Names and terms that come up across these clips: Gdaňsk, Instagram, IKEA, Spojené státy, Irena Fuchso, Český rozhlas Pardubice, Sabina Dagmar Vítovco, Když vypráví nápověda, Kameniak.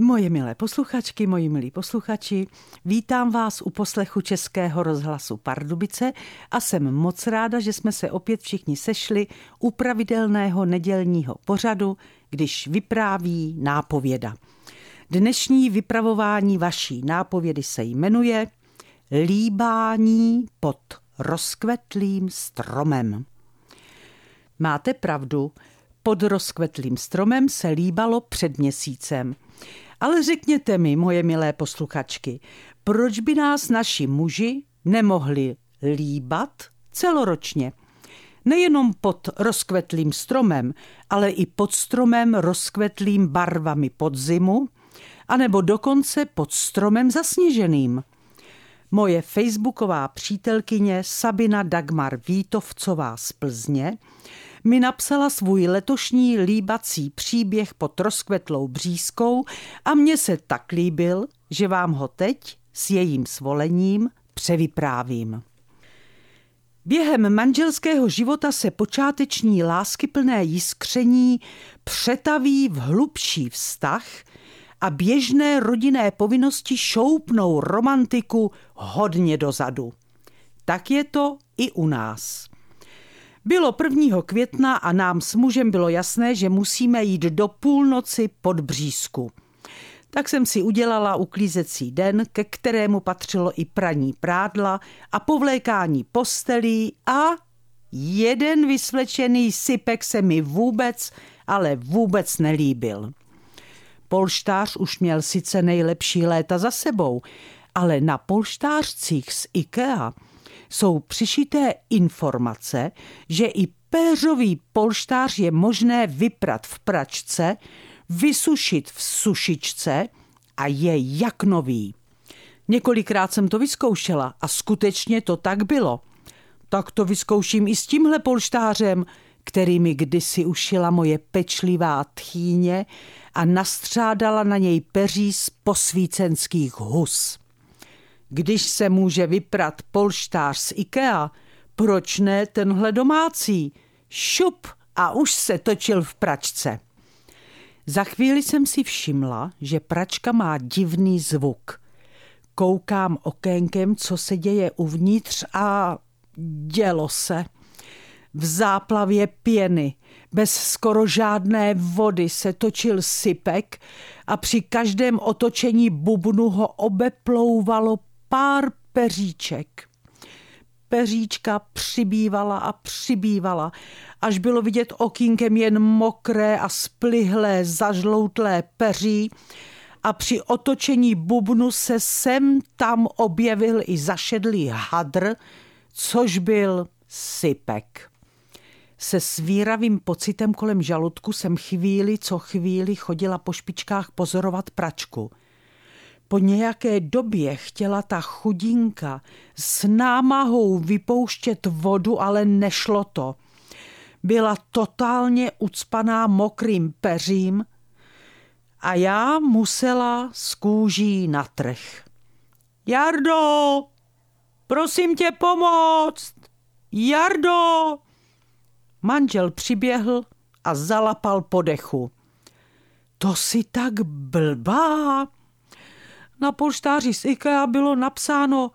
Moje milé posluchačky, moji milí posluchači, vítám vás u poslechu Českého rozhlasu Pardubice a jsem moc ráda, že jsme se opět všichni sešli u pravidelného nedělního pořadu, Když vypráví nápověda. Dnešní vypravování vaší nápovědy se jmenuje Líbání pod rozkvetlým stromem. Máte pravdu, pod rozkvetlým stromem se líbalo před měsícem. Ale řekněte mi, moje milé posluchačky, proč by nás naši muži nemohli líbat celoročně? Nejenom pod rozkvetlým stromem, ale i pod stromem rozkvetlým barvami podzimu, anebo dokonce pod stromem zasněženým. Moje facebooková přítelkyně Sabina Dagmar Vítovcová z Plzně mi napsala svůj letošní líbací příběh pod rozkvetlou břízkou a mně se tak líbil, že vám ho teď s jejím svolením převyprávím. Během manželského života se počáteční láskyplné jiskření přetaví v hlubší vztah a běžné rodinné povinnosti šoupnou romantiku hodně dozadu. Tak je to i u nás. Bylo 1. května a nám s mužem bylo jasné, že musíme jít do půlnoci pod břízku. Tak jsem si udělala uklízecí den, ke kterému patřilo i praní prádla a povlékání postelí a jeden vysvlečený sypek se mi vůbec nelíbil. Polštář už měl sice nejlepší léta za sebou, ale na polštářcích z IKEA jsou přišité informace, že i péřový polštář je možné vyprat v pračce, vysušit v sušičce a je jak nový. Několikrát jsem to vyzkoušela a skutečně to tak bylo. Tak to vyzkouším i s tímhle polštářem, který mi kdysi ušila moje pečlivá tchýně a nastřádala na něj peří z posvícenských hus. Když se může vyprat polštář z IKEA, proč ne tenhle domácí? Šup a už se točil v pračce. Za chvíli jsem si všimla, že pračka má divný zvuk. Koukám okénkem, co se děje uvnitř a dělo se. V záplavě pěny, bez skoro žádné vody se točil sypek a při každém otočení bubnu ho obeplouvalo pár peříček. Peříčka přibývala, až bylo vidět okýnkem jen mokré a splihlé, zažloutlé peří a při otočení bubnu se sem tam objevil i zašedlý hadr, což byl sypek. Se svíravým pocitem kolem žaludku jsem chvíli chodila po špičkách pozorovat pračku. Po nějaké době chtěla ta chudinka s námahou vypouštět vodu, ale nešlo to. Byla totálně ucpaná mokrým peřím a já musela s kůží na trh. Jardo, prosím tě pomoct! Jardo! Manžel přiběhl a zalapal po dechu. To si tak blbá. Na polštáři z IKEA bylo napsáno: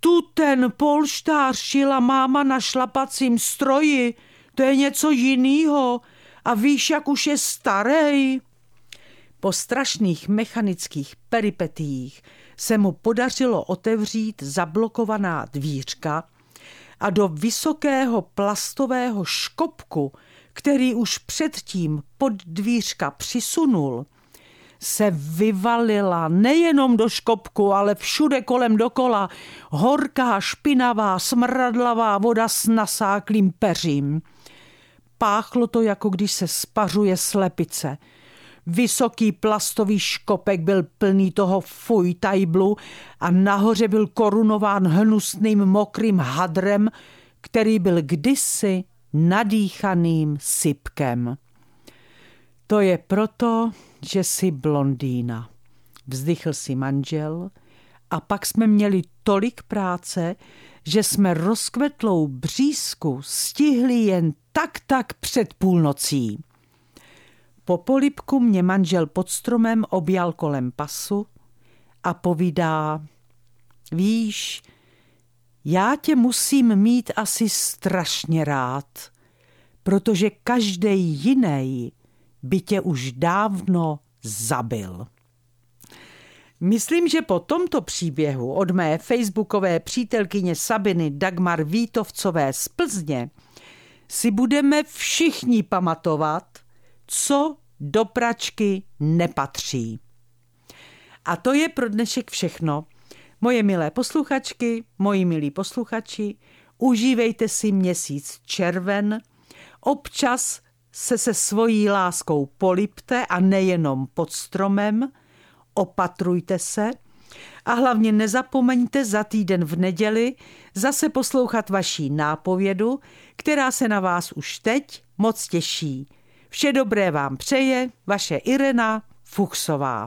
tu ten polštář šila máma na šlapacím stroji, to je něco jinýho a víš, jak už je starej. Po strašných mechanických peripetiích se mu podařilo otevřít zablokovaná dvířka a do vysokého plastového škopku, který už předtím pod dvířka přisunul, se vyvalila nejenom do škopku, ale všude kolem dokola horká, špinavá, smradlavá voda s nasáklým peřím. Páchlo to, jako když se spařuje slepice. Vysoký plastový škopek byl plný toho fujtajblu a nahoře byl korunován hnusným mokrým hadrem, který byl kdysi nadýchaným sypkem. To je proto, že jsi blondýna, vzdychl si manžel a pak jsme měli tolik práce, že jsme rozkvetlou břízku stihli jen tak před půlnocí. Po polibku mě manžel pod stromem objal kolem pasu a povídá: víš, já tě musím mít asi strašně rád, protože každej jiný by tě už dávno zabil. Myslím, že po tomto příběhu od mé facebookové přítelkyně Sabiny Dagmar Vítovcové z Plzně si budeme všichni pamatovat, co do pračky nepatří. A to je pro dnešek všechno. Moje milé posluchačky, moji milí posluchači, užívejte si měsíc červen, občas se svojí láskou polipte a nejenom pod stromem, opatrujte se a hlavně nezapomeňte za týden v neděli zase poslouchat vaší nápovědu, která se na vás už teď moc těší. Vše dobré vám přeje vaše Irena Fuchsová.